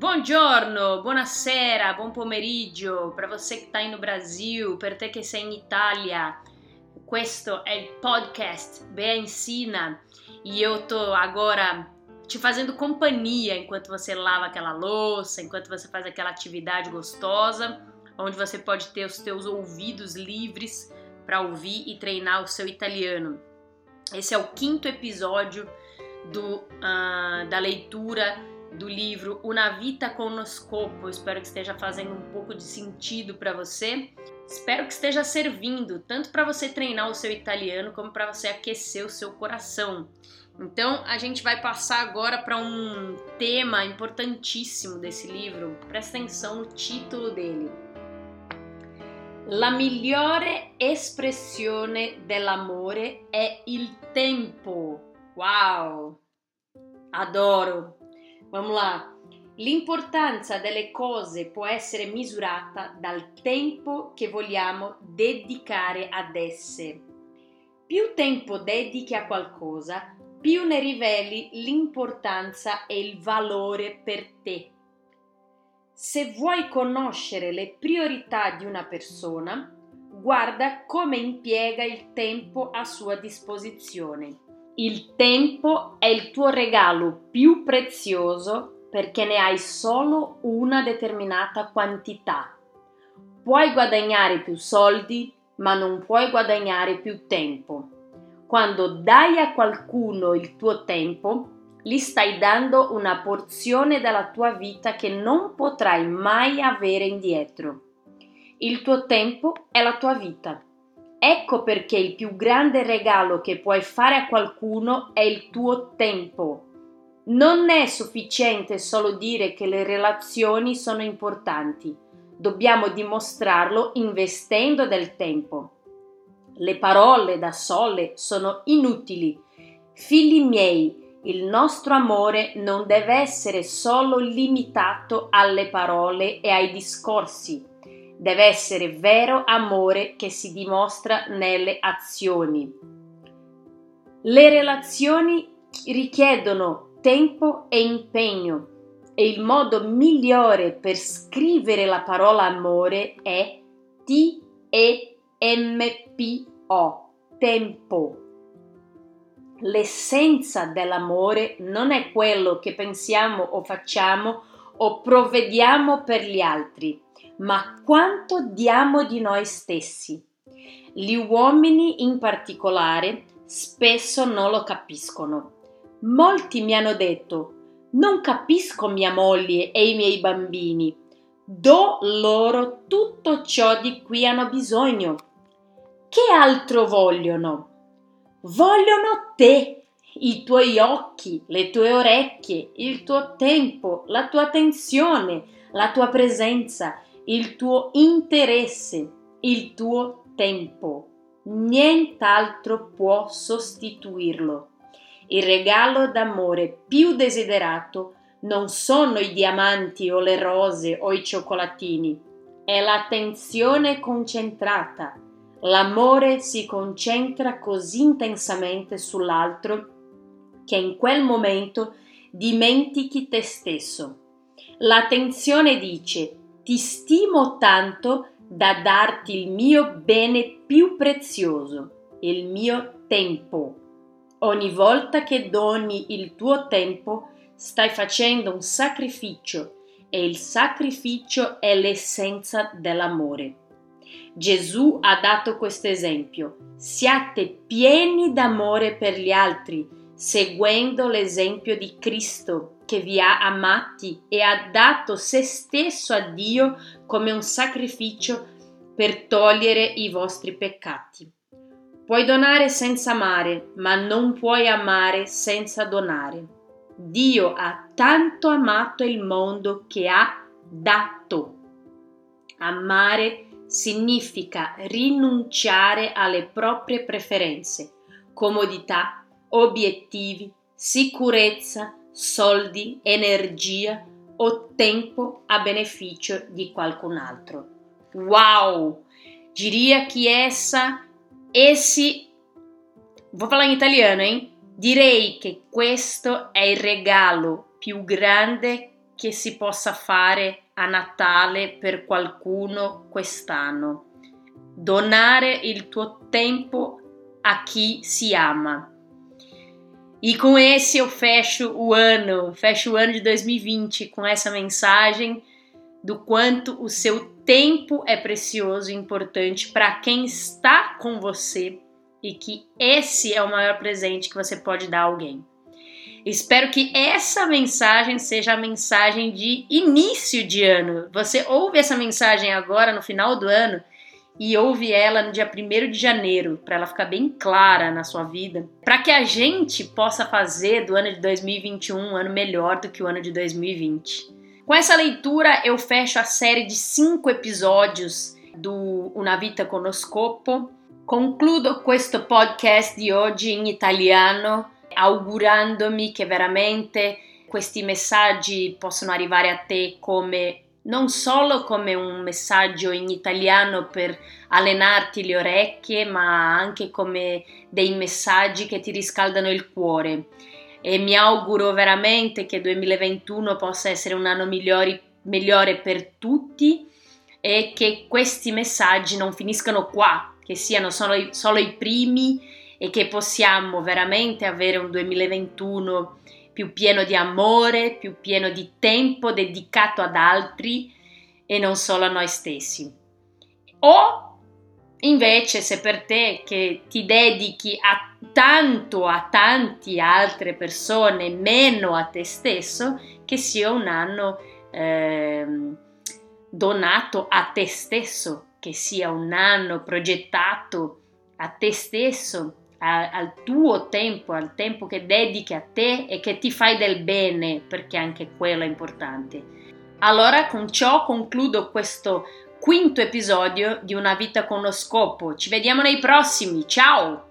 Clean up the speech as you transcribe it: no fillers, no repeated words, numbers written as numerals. Buongiorno, buonasera, buon pomeriggio per você che sta in Brasil, per te che sei in Italia. Questo è il podcast Bea Ensina e eu tô agora te fazendo companhia enquanto você lava aquela louça, enquanto você faz aquela atividade gostosa, onde você pode ter os teus ouvidos livres para ouvir e treinar o seu italiano. Esse é o quinto episódio da leitura do livro Una vita con lo scopo. Espero que esteja fazendo um pouco de sentido para você. Espero que esteja servindo tanto para você treinar o seu italiano como para você aquecer o seu coração. Então, a gente vai passar agora para um tema importantíssimo desse livro. Presta atenção no título dele. La migliore espressione dell'amore è il tempo. Uau! Adoro! Vamos lá! L'importanza delle cose può essere misurata dal tempo che vogliamo dedicare ad esse. Più tempo dedichi a qualcosa, più ne riveli l'importanza e il valore per te. Se vuoi conoscere le priorità di una persona, guarda come impiega il tempo a sua disposizione. Il tempo è il tuo regalo più prezioso perché ne hai solo una determinata quantità. Puoi guadagnare più soldi, ma non puoi guadagnare più tempo. Quando dai a qualcuno il tuo tempo, gli stai dando una porzione della tua vita che non potrai mai avere indietro. Il tuo tempo è la tua vita. Ecco perché il più grande regalo che puoi fare a qualcuno è il tuo tempo. Non è sufficiente solo dire che le relazioni sono importanti. Dobbiamo dimostrarlo investendo del tempo. Le parole da sole sono inutili. Figli miei, il nostro amore non deve essere solo limitato alle parole e ai discorsi. Deve essere vero amore che si dimostra nelle azioni. Le relazioni richiedono tempo e impegno e il modo migliore per scrivere la parola amore è T-E-M-P-O, tempo. L'essenza dell'amore non è quello che pensiamo o facciamo o provvediamo per gli altri, ma quanto diamo di noi stessi. Gli uomini in particolare spesso non lo capiscono. Molti mi hanno detto: non capisco mia moglie e i miei bambini, do loro tutto ciò di cui hanno bisogno. Che altro vogliono? Vogliono te, i tuoi occhi, le tue orecchie, il tuo tempo, la tua attenzione, la tua presenza, il tuo interesse, il tuo tempo. Nient'altro può sostituirlo. Il regalo d'amore più desiderato non sono i diamanti o le rose o i cioccolatini, è l'attenzione concentrata. L'amore si concentra così intensamente sull'altro che in quel momento dimentichi te stesso. L'attenzione dice: ti stimo tanto da darti il mio bene più prezioso, il mio tempo. Ogni volta che doni il tuo tempo, stai facendo un sacrificio e il sacrificio è l'essenza dell'amore. Gesù ha dato questo esempio: siate pieni d'amore per gli altri, seguendo l'esempio di Cristo, che vi ha amati e ha dato se stesso a Dio come un sacrificio per togliere i vostri peccati. Puoi donare senza amare, ma non puoi amare senza donare. Dio ha tanto amato il mondo che ha dato. Amare significa rinunciare alle proprie preferenze, comodità, obiettivi, sicurezza, soldi, energia o tempo a beneficio di qualcun altro. Wow! Diria que vou falar in italiano, hein? Direi che questo è il regalo più grande che si possa fare a Natale per qualcuno quest'anno. Donare il tuo tempo a chi si ama. E com esse eu fecho o ano de 2020 com essa mensagem do quanto o seu tempo é precioso e importante para quem está com você e que esse é o maior presente que você pode dar a alguém. Espero que essa mensagem seja a mensagem de início de ano. Você ouve essa mensagem agora no final do ano e ouve ela no dia 1º de janeiro, para ela ficar bem clara na sua vida, para que a gente possa fazer do ano de 2021 um ano melhor do que o ano de 2020. Com essa leitura eu fecho a série de 5 episódios do Una vita con lo scopo. Concludo questo podcast di oggi in italiano, augurandomi che veramente questi messaggi possano arrivare a te come non solo come un messaggio in italiano per allenarti le orecchie, ma anche come dei messaggi che ti riscaldano il cuore. E mi auguro veramente che 2021 possa essere un anno migliore per tutti e che questi messaggi non finiscano qua, che siano solo i primi e che possiamo veramente avere un 2021 più pieno di amore, più pieno di tempo dedicato ad altri e non solo a noi stessi. O invece, se per te che ti dedichi a tante altre persone, meno a te stesso, che sia un anno donato a te stesso, che sia un anno progettato a te stesso, al tuo tempo, al tempo che dedichi a te e che ti fai del bene, perché anche quello è importante. Allora con ciò concludo questo quinto episodio di Una vita con lo scopo. Ci vediamo nei prossimi, ciao!